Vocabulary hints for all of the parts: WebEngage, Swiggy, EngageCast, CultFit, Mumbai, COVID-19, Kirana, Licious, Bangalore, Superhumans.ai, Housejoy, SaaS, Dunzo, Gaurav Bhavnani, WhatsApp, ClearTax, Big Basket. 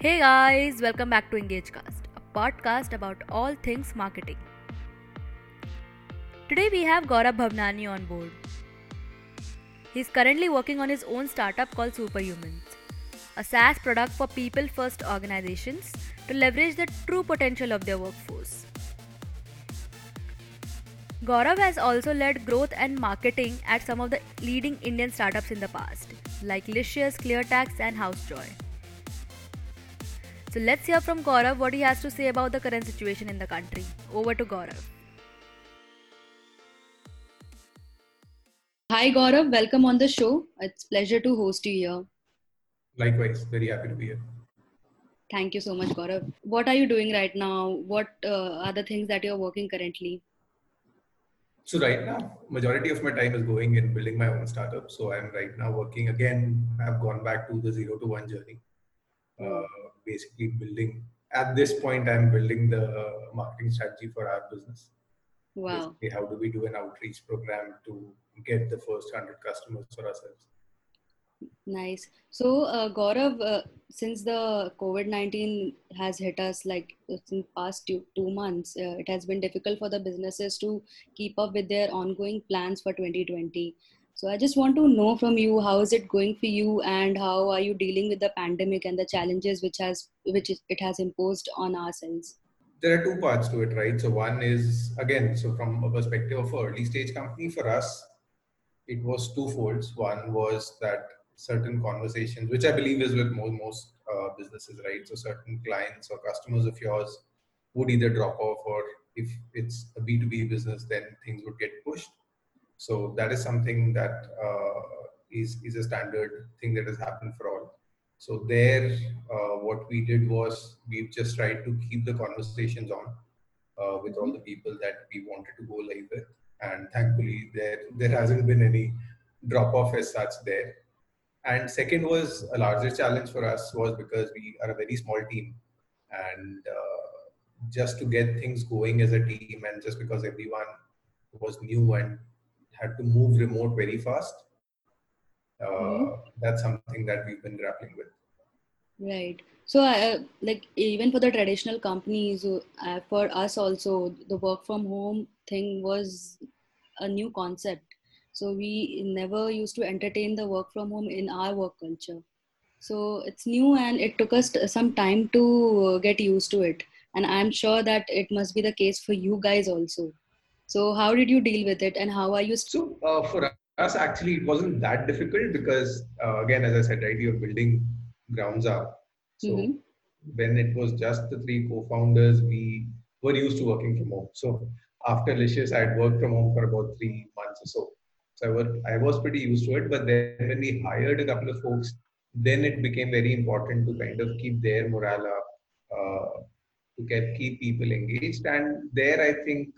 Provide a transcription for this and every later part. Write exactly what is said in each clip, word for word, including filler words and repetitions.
Hey guys, welcome back to EngageCast, a podcast about all things marketing. Today we have Gaurav Bhavnani on board. He is currently working on his own startup called Superhumans, a SaaS product for people-first organizations to leverage the true potential of their workforce. Gaurav has also led growth and marketing at some of the leading Indian startups in the past, like Licious, ClearTax and Housejoy. So let's hear from Gaurav what he has to say about the current situation in the country. Over to Gaurav. Hi Gaurav, welcome on the show. It's a pleasure to host you here. Likewise, very happy to be here. Thank you so much Gaurav. What are you doing right now? What uh, are the things that you're working currently? So right now, majority of my time is going in building my own startup. So I'm right now working again. I've gone back to the zero to one journey. Uh, basically building, at this point I'm building the uh, marketing strategy for our business. Wow. Basically, how do we do an outreach program to get the first one hundred customers for ourselves? Nice. So uh, Gaurav, uh, since the COVID nineteen has hit us like in past two, two months, uh, it has been difficult for the businesses to keep up with their ongoing plans for twenty twenty. So I just want to know from you, how is it going for you and how are you dealing with the pandemic and the challenges which has which it has imposed on ourselves? There are two parts to it, right? So one is, again, so from a perspective of an early stage company, for us, it was twofold. One was that certain conversations, which I believe is with most, most uh, businesses, right? So certain clients or customers of yours would either drop off, or if it's a B two B business, then things would get pushed. So that is something that uh, is, is a standard thing that has happened for all. So there, uh, what we did was we've just tried to keep the conversations on uh, with all the people that we wanted to go live with. And thankfully, there, there hasn't been any drop-off as such there. And second was a larger challenge for us was because we are a very small team. And uh, just to get things going as a team, and just because everyone was new and had to move remote very fast. Uh, mm-hmm. That's something that we've been grappling with. Right. So, uh, like even for the traditional companies, uh, for us also, the work from home thing was a new concept. So we never used to entertain the work from home in our work culture. So it's new and it took us some time to get used to it. And I'm sure that it must be the case for you guys also. So how did you deal with it and how are you? St- so uh, for us, actually, it wasn't that difficult because uh, again, as I said, right, you're building grounds up. So mm-hmm. when it was just the three co-founders, we were used to working from home. So after Licious, I had worked from home for about three months or so. So I, worked, I was pretty used to it, but then when we hired a couple of folks, then it became very important to kind of keep their morale up, uh, to get, keep people engaged. And there, I think,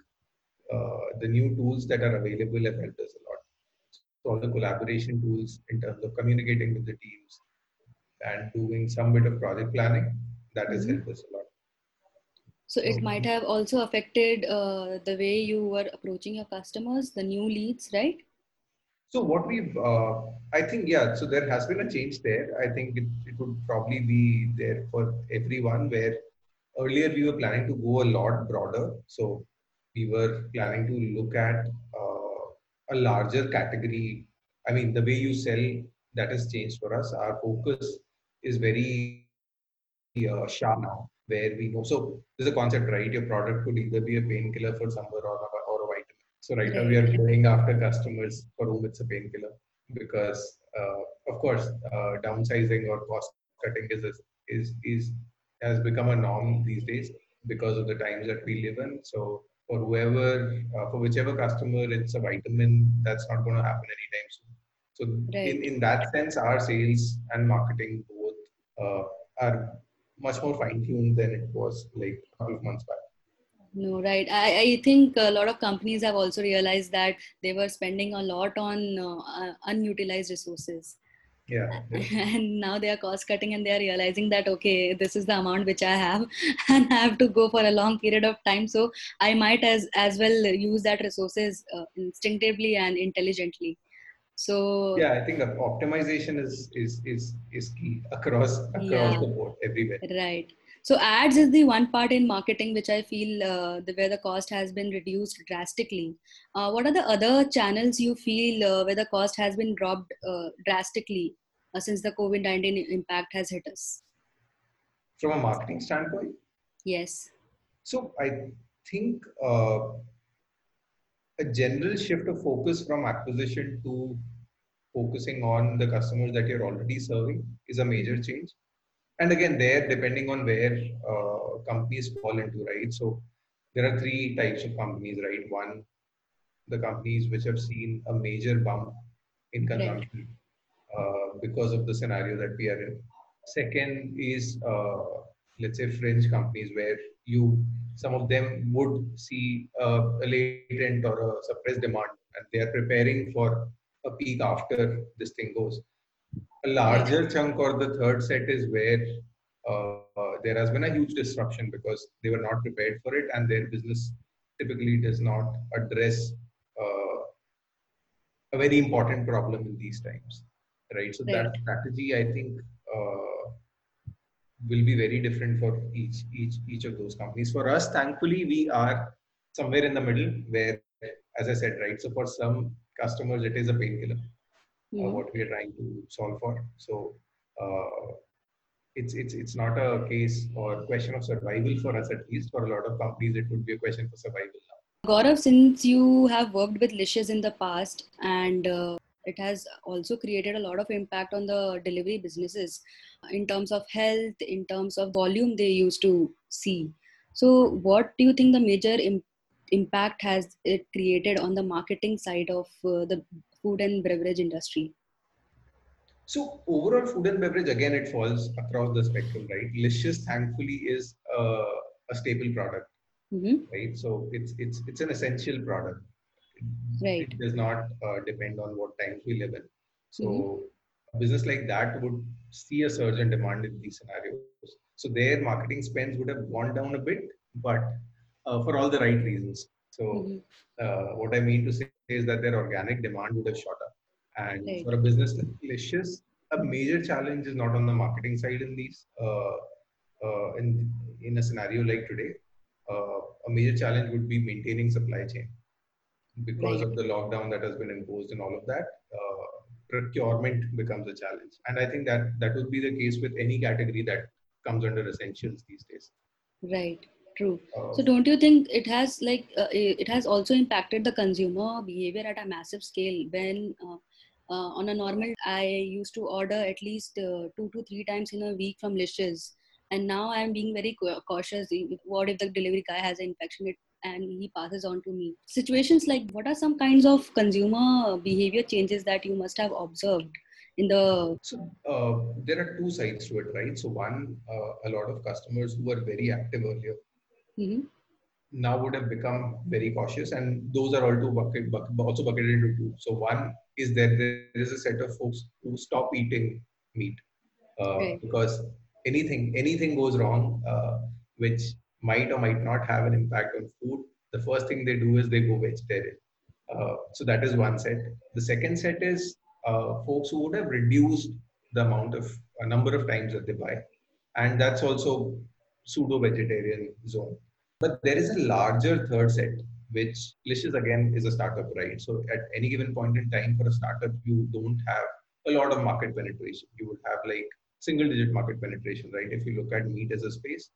Uh, the new tools that are available have helped us a lot. So all the collaboration tools in terms of communicating with the teams and doing some bit of project planning, that has helped us a lot. So it might have also affected uh, the way you were approaching your customers, the new leads, right? So what we've, uh, I think, yeah, so there has been a change there. I think it, it would probably be there for everyone, where earlier we were planning to go a lot broader. So we were planning to look at uh, a larger category. I mean, the way you sell, that has changed for us. Our focus is very uh, sharp now, where we know. So there's a concept, right? Your product could either be a painkiller for someone or a, or a vitamin. So right now we are going after customers for whom it's a painkiller because, uh, of course, uh, downsizing or cost cutting is, is, is has become a norm these days because of the times that we live in. So for whoever, uh, for whichever customer it's a vitamin, that's not going to happen anytime soon. So right. in, in that sense, our sales and marketing both uh, are much more fine-tuned than it was like a couple of months back. No, right. I, I think a lot of companies have also realized that they were spending a lot on uh, unutilized resources. Yeah. And now they are cost cutting and they are realizing that, okay, this is the amount which I have and I have to go for a long period of time. So I might as, as well use that resources uh, instinctively and intelligently. So yeah, I think the optimization is is is is key across across yeah. the board everywhere. Right. So ads is the one part in marketing which I feel uh, the where the cost has been reduced drastically. Uh, what are the other channels you feel uh, where the cost has been dropped uh, drastically uh, since the COVID nineteen impact has hit us? From a marketing standpoint? Yes. So I think uh, a general shift of focus from acquisition to focusing on the customers that you're already serving is a major change. And again, there, depending on where uh, companies fall into, right? So there are three types of companies, right? One, the companies which have seen a major bump in consumption uh, because of the scenario that we are in. Second is, uh, let's say, fringe companies where you, some of them would see uh, a latent or a suppressed demand, and they are preparing for a peak after this thing goes. A larger chunk or the third set is where uh, uh, there has been a huge disruption because they were not prepared for it, and their business typically does not address uh, a very important problem in these times, right? So right. that strategy, I think, uh, will be very different for each each each of those companies. For us, thankfully, we are somewhere in the middle where, as I said, right? So for some customers, it is a painkiller. Yeah. Uh, what we are trying to solve for. So uh, it's it's it's not a case or question of survival for us, at least. For a lot of companies, it would be a question for survival now. Gaurav, since you have worked with Licious in the past, and uh, it has also created a lot of impact on the delivery businesses in terms of health, in terms of volume they used to see. So what do you think the major im- impact has it created on the marketing side of uh, the food and beverage industry? So overall, food and beverage, again, it falls across the spectrum, right? Licious, thankfully, is a, a staple product, mm-hmm. right? So it's it's it's an essential product. Right. It does not uh, depend on what times we live in. So mm-hmm. a business like that would see a surge in demand in these scenarios. So their marketing spends would have gone down a bit, but uh, for all the right reasons. So mm-hmm. uh, what I mean to say is that their organic demand would have shot up. And right. for a business like Licious, a major challenge is not on the marketing side in these, uh, uh, in, in a scenario like today, uh, a major challenge would be maintaining supply chain because right. of the lockdown that has been imposed and all of that. Uh, procurement becomes a challenge. And I think that that would be the case with any category that comes under essentials these days. Right. True. Um, so don't you think it has like uh, it has also impacted the consumer behavior at a massive scale? When uh, uh, on a normal, I used to order at least uh, two to three times in a week from Licious, and now I'm being very cautious. What if the delivery guy has an infection and he passes on to me? Situations like, what are some kinds of consumer behavior changes that you must have observed in the? So uh, there are two sides to it, right? So one, uh, a lot of customers who were very active earlier. Mm-hmm. Now would have become very cautious, and those are all two bucket, bucket also bucketed into two. So one is that there is a set of folks who stop eating meat uh, okay. because anything anything goes wrong, uh, which might or might not have an impact on food. The first thing they do is they go vegetarian. Uh, so that is one set. The second set is uh, folks who would have reduced the amount of a number of times that they buy, and that's also pseudo-vegetarian zone. But there is a larger third set, which Licious again is a startup, right? So at any given point in time for a startup, you don't have a lot of market penetration. You would have like single digit market penetration, right? If you look at meat as a space.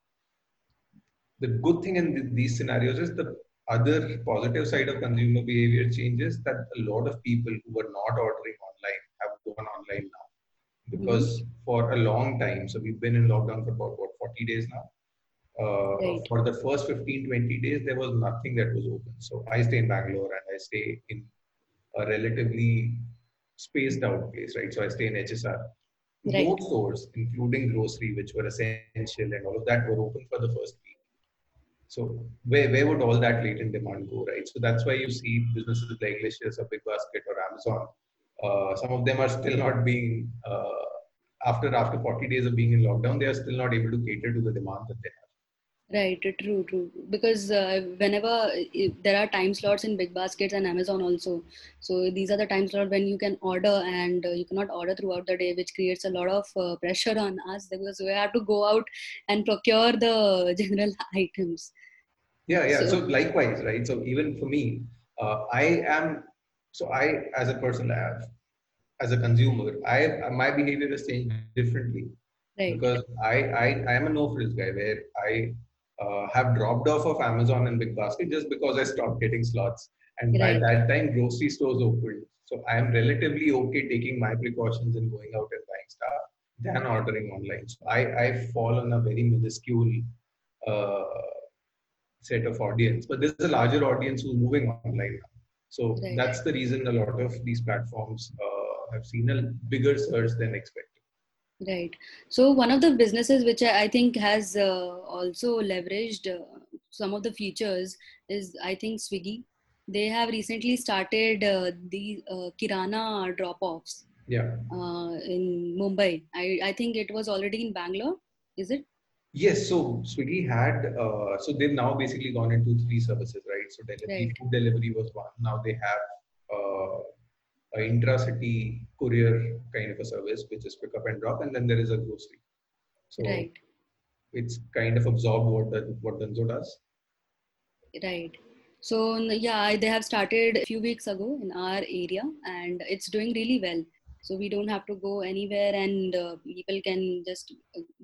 The good thing in th- these scenarios is the other positive side of consumer behavior changes that a lot of people who were not ordering online have gone online now. Because mm-hmm. for a long time, so we've been in lockdown for about what, forty days now. Uh, right. For the first fifteen, twenty days, there was nothing that was open. So I stay in Bangalore and I stay in a relatively spaced out place, right? So I stay in H S R. Right. Most stores, including grocery, which were essential and all of that, were open for the first week. So where, where would all that latent demand go, right? So that's why you see businesses like Licious or Big Basket or Amazon. Uh, some of them are still not being, uh, after after forty days of being in lockdown, they are still not able to cater to the demand that they have. Right, true, true. Because uh, whenever there are time slots in Big Baskets and Amazon also, so these are the time slots when you can order, and uh, you cannot order throughout the day, which creates a lot of uh, pressure on us because we have to go out and procure the general items. Yeah, yeah. So, so likewise, right? So even for me, uh, I am. So I, as a person, I have, as a consumer, I my behavior has changed differently, right? Because I I I am a no frills guy where I. Uh, have dropped off of Amazon and Big Basket just because I stopped getting slots, and right. by that time grocery stores opened, so I am relatively okay taking my precautions and going out and buying stuff than ordering online. So I, I fall on a very minuscule uh, set of audience, but this is a larger audience who's moving online now. So right. that's the reason a lot of these platforms uh, have seen a bigger surge than expected. Right. So one of the businesses which I think has uh, also leveraged uh, some of the features is, I think, Swiggy. They have recently started uh, the uh, Kirana drop-offs yeah. uh, in Mumbai. I, I think it was already in Bangalore, is it? Yes. So Swiggy had, uh, so they've now basically gone into three services, right? So delivery, right. food delivery was one. Now they have... Uh, Uh, intra-city courier kind of a service, which is pick up and drop, and then there is a grocery. So right. it's kind of absorbed what the, what Dunzo does. Right. So yeah, they have started a few weeks ago in our area, and it's doing really well. So we don't have to go anywhere, and uh, people can just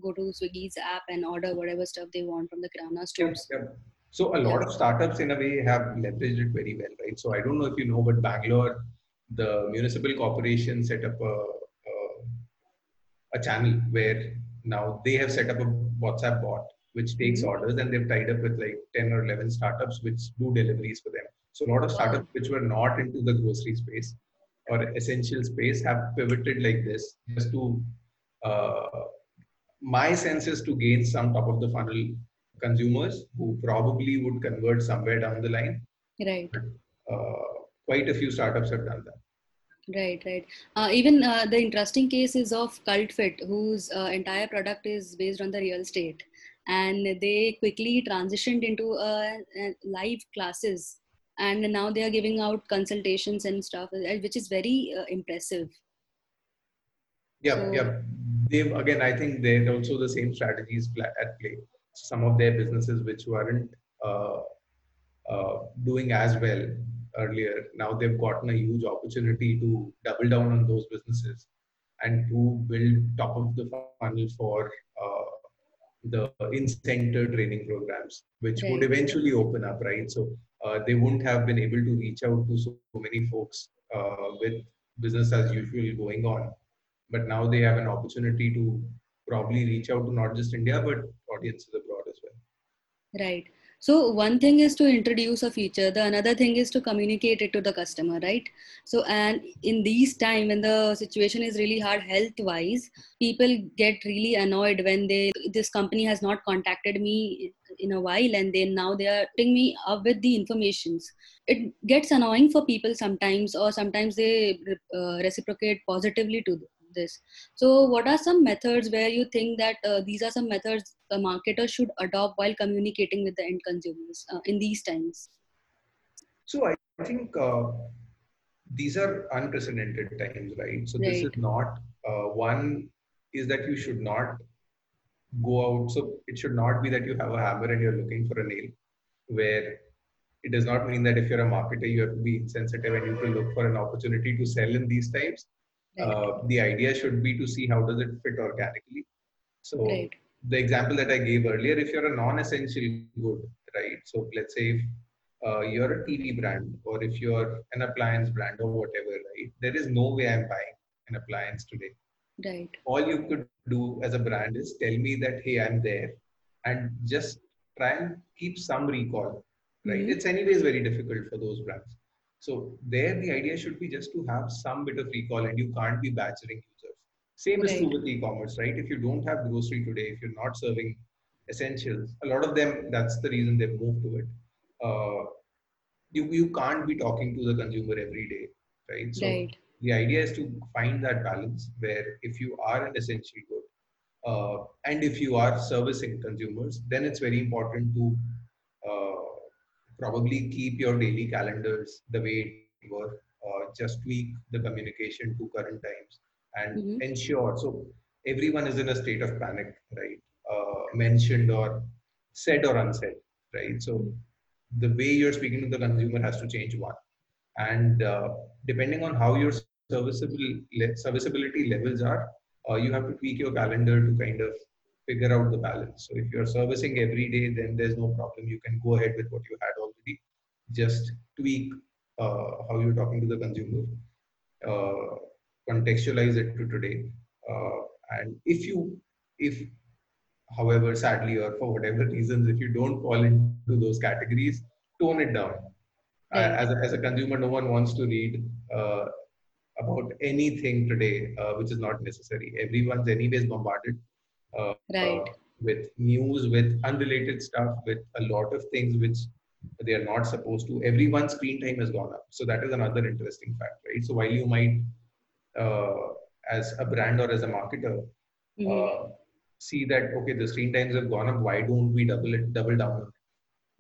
go to Swiggy's app and order whatever stuff they want from the Kirana stores. Yeah, yeah. So a lot yeah. of startups in a way have leveraged it very well, right? So I don't know if you know, but Bangalore, the municipal corporation set up a, a, a channel where now they have set up a WhatsApp bot which takes orders, and they've tied up with like ten or eleven startups which do deliveries for them. So a lot of startups which were not into the grocery space or essential space have pivoted like this just to, uh, my sense is to gain some top of the funnel consumers who probably would convert somewhere down the line. Right. Uh, Quite a few startups have done that. Right, right. Uh, even uh, the interesting case is of CultFit, whose uh, entire product is based on the real estate, and they quickly transitioned into uh, live classes, and now they are giving out consultations and stuff, which is very uh, impressive. Yeah, so, yeah. They've again, I think they're also the same strategies at play. Some of their businesses which weren't uh, uh, doing as well earlier, now they've gotten a huge opportunity to double down on those businesses and to build top of the funnel for uh, the in-center training programs, which right. would eventually open up, right? So uh, they wouldn't have been able to reach out to so many folks uh, with business as usual going on, but now they have an opportunity to probably reach out to not just India, but audiences abroad as well. Right. So one thing is to introduce a feature, the another thing is to communicate it to the customer, right? So, and in these time when the situation is really hard health-wise, people get really annoyed when they, this company has not contacted me in a while, and then now they are putting me up with the informations. It gets annoying for people sometimes, or sometimes they uh, reciprocate positively to this. So what are some methods where you think that uh, these are some methods the marketer should adopt while communicating with the end consumers uh, in these times? So I think uh, these are unprecedented times, right? So right. this is not, uh, one is that you should not go out. So it should not be that you have a hammer and you're looking for a nail, where it does not mean that if you're a marketer, you have to be insensitive and you have to look for an opportunity to sell in these times. Right. Uh, the idea should be to see how does it fit organically. So right. the example that I gave earlier, if you're a non-essential good, right? So let's say if, uh, you're a T V brand, or if you're an appliance brand or whatever, right? There is no way I'm buying an appliance today. Right. All you could do as a brand is tell me that, hey, I'm there, and just try and keep some recall, right? Mm-hmm. It's anyways very difficult for those brands. So there the idea should be just to have some bit of recall, and you can't be badgering users. Same right. is true with e-commerce, right? If you don't have grocery today, if you're not serving essentials, a lot of them, that's the reason they've moved to it. Uh, you, you can't be talking to the consumer every day, right? So right. the idea is to find that balance where if you are an essential good, Uh, and if you are servicing consumers, then it's very important to uh, probably keep your daily calendars the way it were, uh, just tweak the communication to current times and mm-hmm. ensure. So everyone is in a state of panic, right? Uh, mentioned or said or unsaid, right? So the way you're speaking to the consumer has to change one. And uh, depending on how your serviceable serviceability levels are, Uh, you have to tweak your calendar to kind of figure out the balance. So if you're servicing every day, then there's no problem. You can go ahead with what you had already. Just tweak uh, how you're talking to the consumer, uh, contextualize it to today. Uh, and if you, if, however, sadly, or for whatever reasons, if you don't fall into those categories, tone it down. Uh, as, a, as a consumer, no one wants to read uh, about anything today, uh, which is not necessary. Everyone's anyways bombarded uh, right. uh, with news, with unrelated stuff, with a lot of things which they are not supposed to. Everyone's screen time has gone up. So that is another interesting fact, right? So while you might, uh, as a brand or as a marketer, mm-hmm. uh, see that, okay, the screen times have gone up, why don't we double it, double down on it,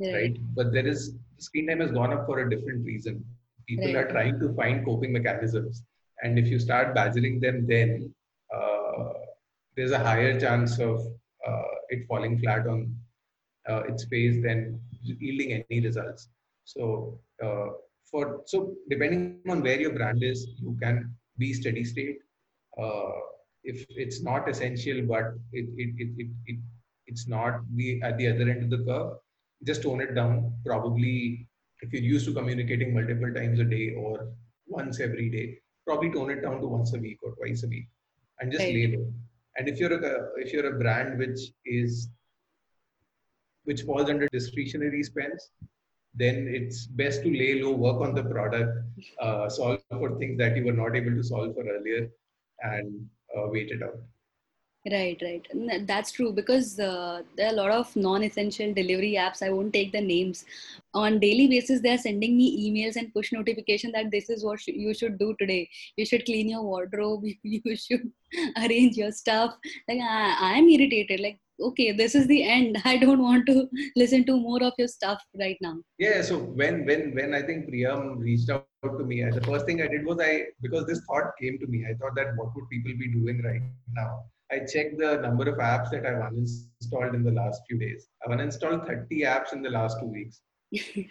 yeah. right? But there is, screen time has gone up for a different reason. People right. are trying to find coping mechanisms. And if you start badgering them, then uh, there's a higher chance of uh, it falling flat on uh, its face than yielding any results. So, uh, for so depending on where your brand is, you can be steady state. Uh, if it's not essential, but it it it it, it it's not the at the other end of the curve, just tone it down. Probably, if you're used to communicating multiple times a day or once every day, probably tone it down to once a week or twice a week, and just right. lay low. And if you're a if you're a brand which is which falls under discretionary spends, then it's best to lay low, work on the product, uh, solve for things that you were not able to solve for earlier, and uh, wait it out. Right, right. And that's true because uh, there are a lot of non-essential delivery apps. I won't take the names. On daily basis, they're sending me emails and push notification that this is what sh- you should do today. You should clean your wardrobe. You should arrange your stuff. Like I- I'm irritated. Like, okay, this is the end. I don't want to listen to more of your stuff right now. Yeah. So when, when, when I think Priyam reached out to me, the first thing I did was I, because this thought came to me, I thought that what would people be doing right now? I checked the number of apps that I've uninstalled in the last few days. I've uninstalled thirty apps in the last two weeks.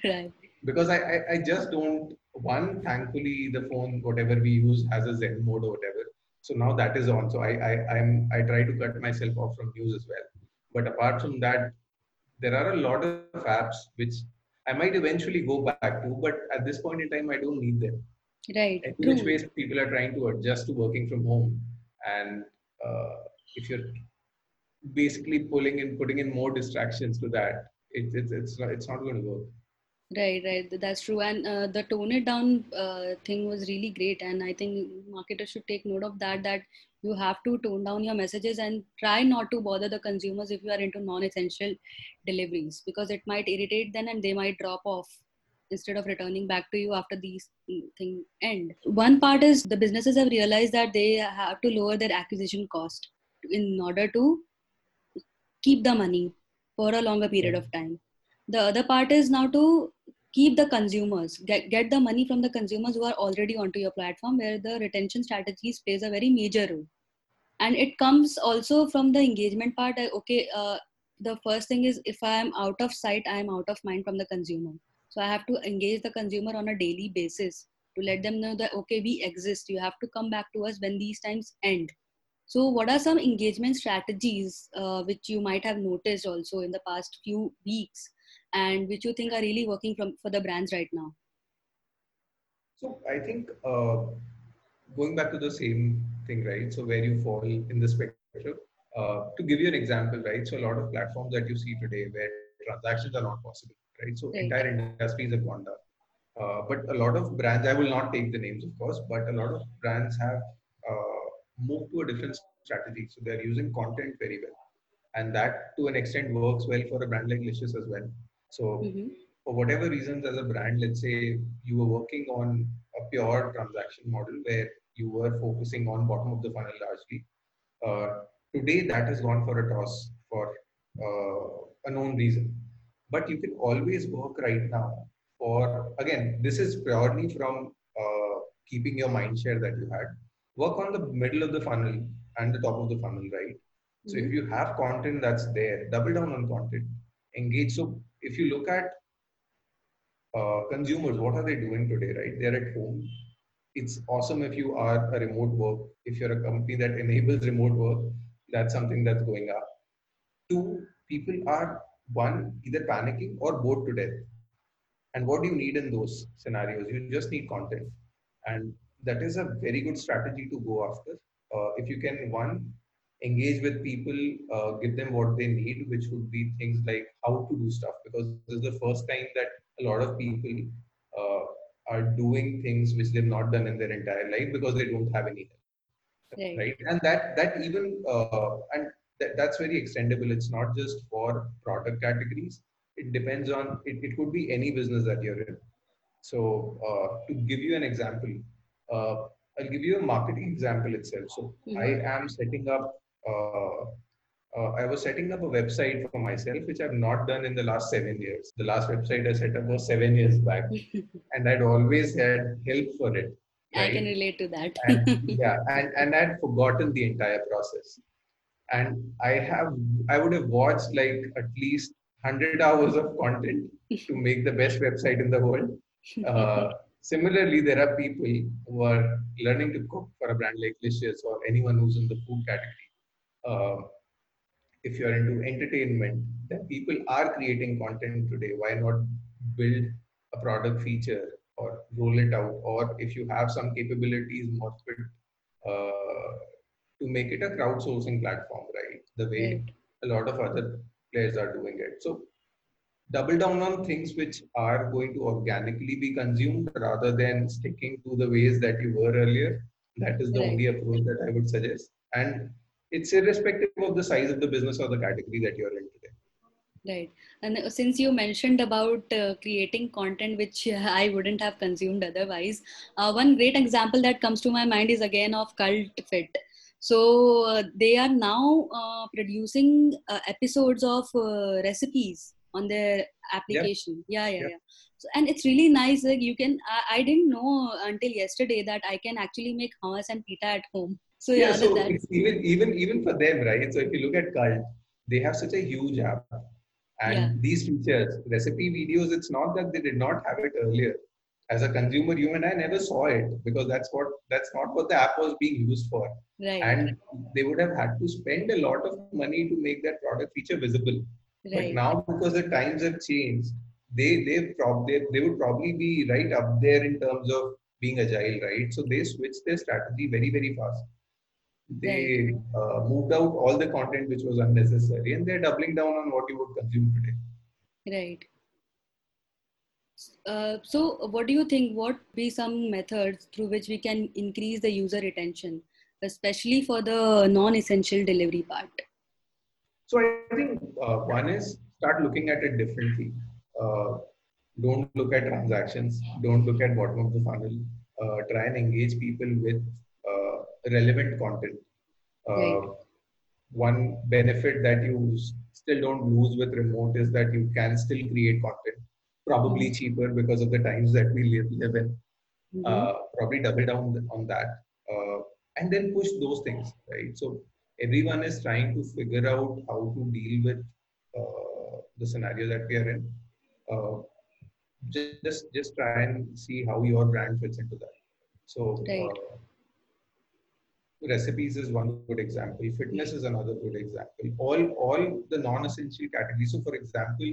Right. Because I, I, I just don't, one, thankfully the phone, whatever we use has a Zen mode or whatever. So now that is on. So I, I, I'm, I try to cut myself off from news as well. But apart from that, there are a lot of apps which I might eventually go back to, but at this point in time, I don't need them. Right. In which ways people are trying to adjust to working from home. And uh, if you're basically pulling and putting in more distractions to that, it, it, it's not, it's not going to work. Right, right. That's true. And uh, the tone it down uh, thing was really great. And I think marketers should take note of that, that you have to tone down your messages and try not to bother the consumers if you are into non-essential deliveries, because it might irritate them and they might drop off instead of returning back to you after these things end. One part is the businesses have realized that they have to lower their acquisition cost in order to keep the money for a longer period of time. The other part is now to keep the consumers, get, get the money from the consumers who are already onto your platform, where the retention strategies plays a very major role. And it comes also from the engagement part. Okay, uh, the first thing is if I am out of sight, I am out of mind from the consumer. So I have to engage the consumer on a daily basis to let them know that, okay, we exist. You have to come back to us when these times end. So what are some engagement strategies uh, which you might have noticed also in the past few weeks and which you think are really working from, for the brands right now? So I think uh, going back to the same thing, right? So where you fall in the spectrum, uh, to give you an example, right? So a lot of platforms that you see today where transactions are not possible. Right? So right. entire industries have gone down. Uh, but a lot of brands, I will not take the names, of course, but a lot of brands have uh, moved to a different strategy. So they're using content very well. And that to an extent works well for a brand like Licious as well. So mm-hmm. for whatever reasons as a brand, let's say you were working on a pure transaction model where you were focusing on bottom of the funnel largely. Uh, Today that has gone for a toss for uh, a known reason. But you can always work right now for, again, this is purely from uh, keeping your mind share that you had. Work on the middle of the funnel and the top of the funnel, right? Mm-hmm. So if you have content that's there, double down on content, engage. So if you look at uh, consumers, what are they doing today, right? They're at home. It's awesome if you are a remote work. If you're a company that enables remote work, that's something that's going up. Two, people are, one, either panicking or bored to death. And what do you need in those scenarios? You just need content. And that is a very good strategy to go after. Uh, if you can, one, engage with people, uh, give them what they need, which would be things like how to do stuff, because this is the first time that a lot of people uh, are doing things which they've not done in their entire life because they don't have any help, right? right? And that that even, uh, and that, that's very extendable. It's not just for product categories. It depends on, it, it could be any business that you're in. So uh, to give you an example, uh, I'll give you a marketing example itself. So mm-hmm. I am setting up, uh, uh, I was setting up a website for myself, which I've not done in the last seven years. The last website I set up was seven years back and I'd always had help for it. Right? I can relate to that. and, yeah. And, and I'd forgotten the entire process. And I have, I would have watched like at least one hundred hours of content to make the best website in the world. Uh, Similarly, there are people who are learning to cook for a brand like Licious or anyone who's in the food category. Uh, if you're into entertainment, then people are creating content today. Why not build a product feature or roll it out? Or if you have some capabilities, morph it uh, to make it a crowdsourcing platform, right? The way a lot of other players are doing it. So, double down on things which are going to organically be consumed rather than sticking to the ways that you were earlier. That is the right. only approach that I would suggest. And it's irrespective of the size of the business or the category that you're in today. Right. And since you mentioned about uh, creating content, which I wouldn't have consumed otherwise, uh, one great example that comes to my mind is again of CultFit. So uh, they are now uh, producing uh, episodes of uh, recipes on their application. Yep. Yeah, yeah, yep. yeah. So, and it's really nice. Like you can, I, I didn't know until yesterday that I can actually make hummus and pita at home. So yeah, yeah so that. It's even, even, even for them, right? So if you look at Cult, they have such a huge app. And yeah. these features, recipe videos, it's not that they did not have it earlier. As a consumer, you and I never saw it because that's what that's not what the app was being used for. Right. And they would have had to spend a lot of money to make that product feature visible. Right. But now, because the times have changed, they they, prob- they they would probably be right up there in terms of being agile, right? So they switched their strategy very, very fast. They right. uh, moved out all the content which was unnecessary and they're doubling down on what you would consume today. Right. Uh, so what do you think, what be some methods through which we can increase the user retention, especially for the non-essential delivery part? So I think uh, one is start looking at it differently. Uh, don't look at transactions. Don't look at bottom of the funnel. Uh, try and engage people with uh, relevant content. Uh, right. One benefit that you still don't lose with remote is that you can still create content, probably cheaper because of the times that we live, live in. Mm-hmm. Uh, probably double down on that. Uh, and then push those things, right? So everyone is trying to figure out how to deal with uh, the scenario that we are in. Uh, just, just, just try and see how your brand fits into that. So, right. uh, recipes is one good example. Fitness is another good example. All, all the non-essential categories. So, for example,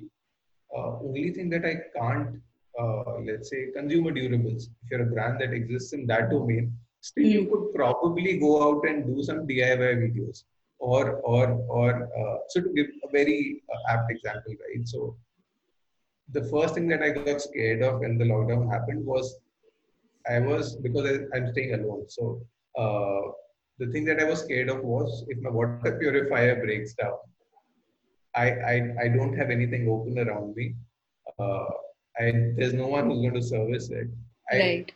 uh, only thing that I can't, uh, let's say, consumer durables. If you're a brand that exists in that domain, still, you could probably go out and do some D I Y videos, or or or. Uh, so to give a very uh, apt example, right? So the first thing that I got scared of when the lockdown happened was I was because I, I'm staying alone. So uh, the thing that I was scared of was if my water purifier breaks down, I I, I don't have anything open around me. Uh, I there's no one who's going to service it. I, right.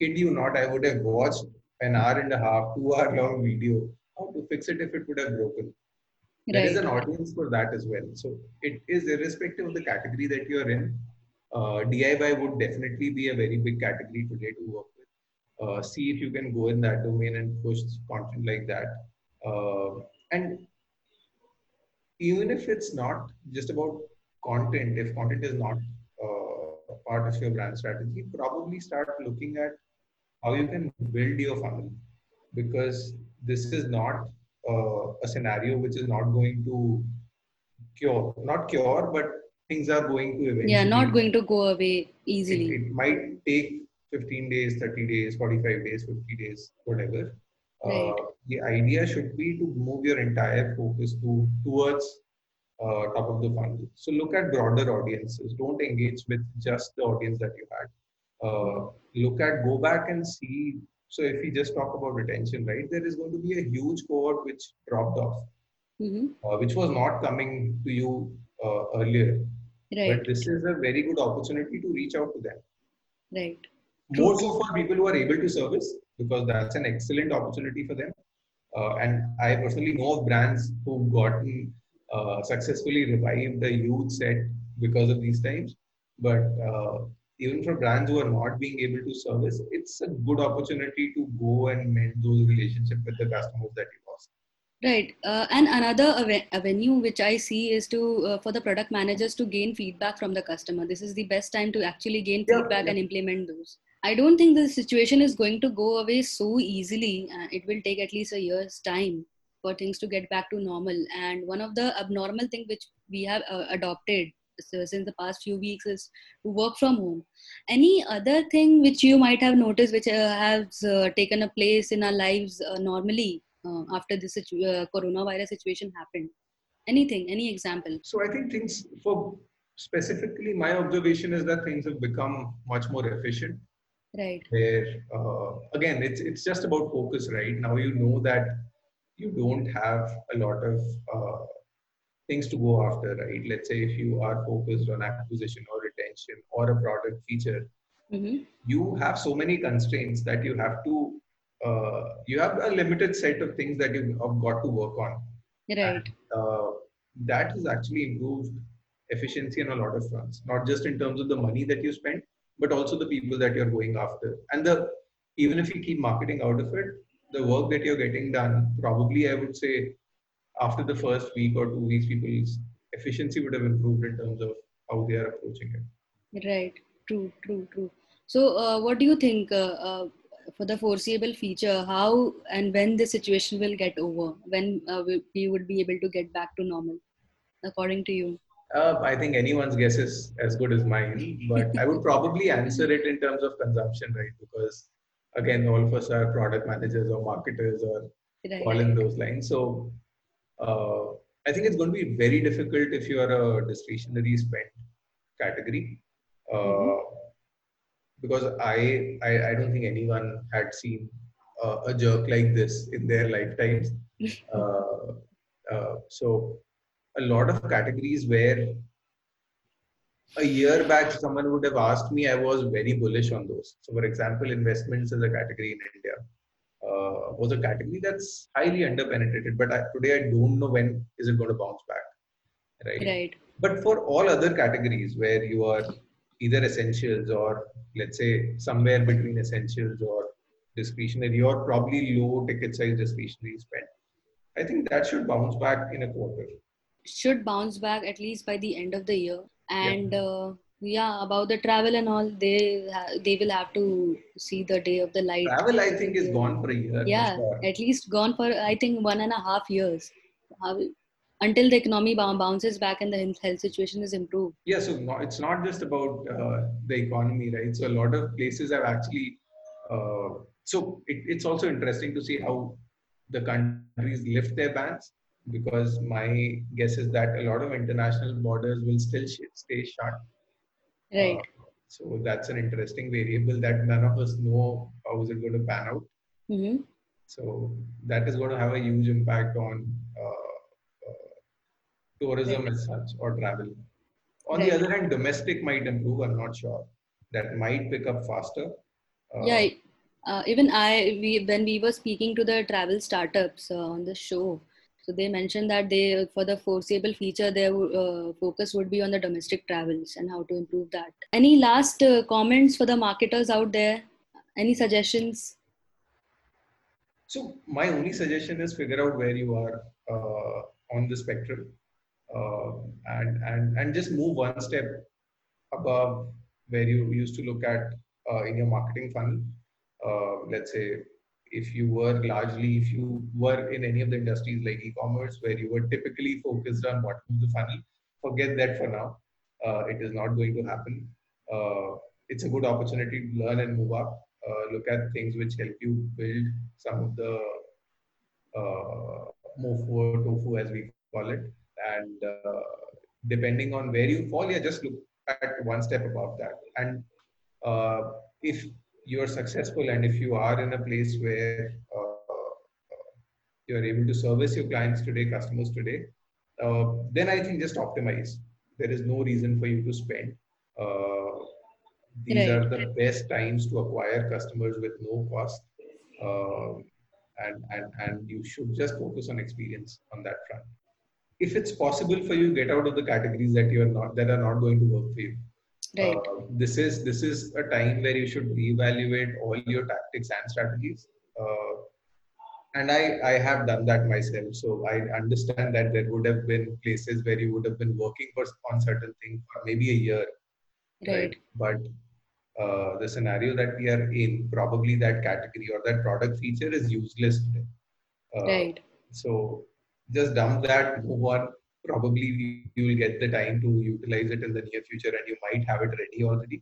Kid you not, I would have watched an hour and a half, two hour long video how to fix it if it would have broken. Right. There is an audience for that as well. So it is irrespective of the category that you're in. Uh, D I Y would definitely be a very big category today to work with. Uh, see if you can go in that domain and push content like that. Uh, and even if it's not just about content, if content is not uh, part of your brand strategy, probably start looking at how you can build your funnel, because this is not uh, a scenario which is not going to cure, not cure, but things are going to eventually. Yeah, not going to go away easily. It, it might take fifteen days, thirty days, forty-five days, fifty days, whatever. Right. Uh, the idea should be to move your entire focus to towards uh, top of the funnel. So look at broader audiences. Don't engage with just the audience that you had. Uh, look at, go back and see. So if we just talk about retention, right, there is going to be a huge cohort which dropped off, mm-hmm. uh, which was not coming to you uh, earlier. Right. But this is a very good opportunity to reach out to them. Right. More so for people who are able to service, because that's an excellent opportunity for them. Uh, and I personally know of brands who've gotten uh, successfully revived the youth set because of these times. But uh, even for brands who are not being able to service, it's a good opportunity to go and mend those relationships with the customers that you lost. Right. Uh, and another avenue which I see is to uh, for the product managers to gain feedback from the customer. This is the best time to actually gain feedback yeah, yeah. and implement those. I don't think the situation is going to go away so easily. Uh, it will take at least a year's time for things to get back to normal. And one of the abnormal things which we have uh, adopted so since the past few weeks is to work from home. Any other thing which you might have noticed which uh, has uh, taken a place in our lives uh, normally uh, after this situ- uh, coronavirus situation happened? Anything, any example? So I think things for specifically my observation is that things have become much more efficient. Right. Where uh, again, it's it's just about focus, right? Now you know that you don't have a lot of uh, things to go after, right? Let's say if you are focused on acquisition or retention or a product feature, mm-hmm. you have so many constraints that you have to uh, you have a limited set of things that you have got to work on. Right. And, uh, that has actually improved efficiency on a lot of fronts, not just in terms of the money that you spend, but also the people that you're going after. And the even if you keep marketing out of it, the work that you're getting done, probably I would say after the first week or two weeks, people's efficiency would have improved in terms of how they are approaching it. Right. True, true, true. So uh, what do you think uh, uh, for the foreseeable future, how and when the situation will get over, when uh, we would be able to get back to normal, according to you? Uh, I think anyone's guess is as good as mine, but I would probably answer it in terms of consumption, right? Because again, all of us are product managers or marketers or right. all in those lines. So uh, I think it's going to be very difficult if you are a discretionary spend category, uh, mm-hmm. because I, I I don't think anyone had seen uh, a jerk like this in their lifetimes. Uh, uh, so. A lot of categories where a year back someone would have asked me, I was very bullish on those. So for example, investments as a category in India uh, was a category that's highly underpenetrated, but I, today I don't know when is it going to bounce back, right? Right. But for all other categories where you are either essentials or let's say somewhere between essentials or discretionary or probably low ticket size discretionary spend, I think that should bounce back in a quarter. Should bounce back at least by the end of the year, and yeah, uh, yeah about the travel and all, they ha- they will have to see the day of the light. Travel, I think, is gone for a year. Yeah, sure. At least gone for I think one and a half years How, until the economy b- bounces back and the health situation is improved. Yeah, so no, it's not just about uh, the economy, right? So a lot of places have actually. Uh, so it, it's also interesting to see how the countries lift their bans. Because my guess is that a lot of international borders will still sh- stay shut. Right. Uh, so that's an interesting variable that none of us know how is it going to pan out. Mm-hmm. So that is going to have a huge impact on uh, uh, tourism right. as such or travel. On right. the other hand, domestic might improve. I'm not sure. That might pick up faster. Uh, yeah. uh, even I, we, when we were speaking to the travel startups uh, on the show, so they mentioned that they, for the foreseeable future, their uh, focus would be on the domestic travels and how to improve that. Any last uh, comments for the marketers out there? Any suggestions? So my only suggestion is figure out where you are uh, on the spectrum, uh, and and and just move one step above where you used to look at uh, in your marketing funnel. Uh, let's say if you were largely, if you were in any of the industries like e-commerce where you were typically focused on bottom of the funnel, forget that for now. Uh, it is not going to happen. Uh, it's a good opportunity to learn and move up. Uh, look at things which help you build some of the uh, mofo, tofu as we call it. And uh, depending on where you fall, yeah, just look at one step above that. And uh, if you're successful and if you are in a place where uh, you're able to service your clients today, customers today, uh, then I think just optimize. There is no reason for you to spend. Uh, These right. are the best times to acquire customers with no cost, uh, and, and and you should just focus on experience on that front. If it's possible for you, get out of the categories that you are not that are not going to work for you. Right. Uh, this is this is a time where you should reevaluate all your tactics and strategies. Uh, and I I have done that myself, so I understand that there would have been places where you would have been working for on certain things for maybe a year. Right. But Uh, the scenario that we are in, probably that category or that product feature is useless today. Uh, right. So just dump that, move on. Probably you will get the time to utilize it in the near future and you might have it ready already.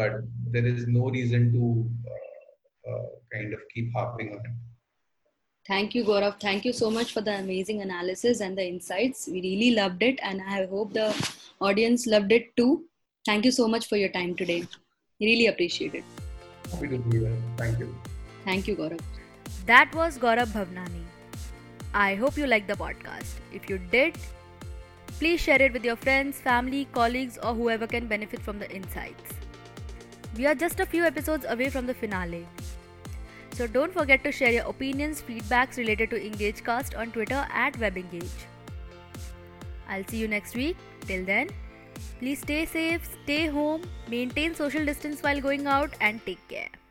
But there is no reason to uh, uh, kind of keep harping on it. Thank you, Gaurav. Thank you so much for the amazing analysis and the insights. We really loved it and I hope the audience loved it too. Thank you so much for your time today. Really appreciate it. Happy to be here. Thank you. Thank you, Gaurav. That was Gaurav Bhavnani. I hope you liked the podcast. If you did, please share it with your friends, family, colleagues, or whoever can benefit from the insights. We are just a few episodes away from the finale. So don't forget to share your opinions, feedbacks related to EngageCast on Twitter at WebEngage. I'll see you next week. Till then, please stay safe, stay home, maintain social distance while going out and take care.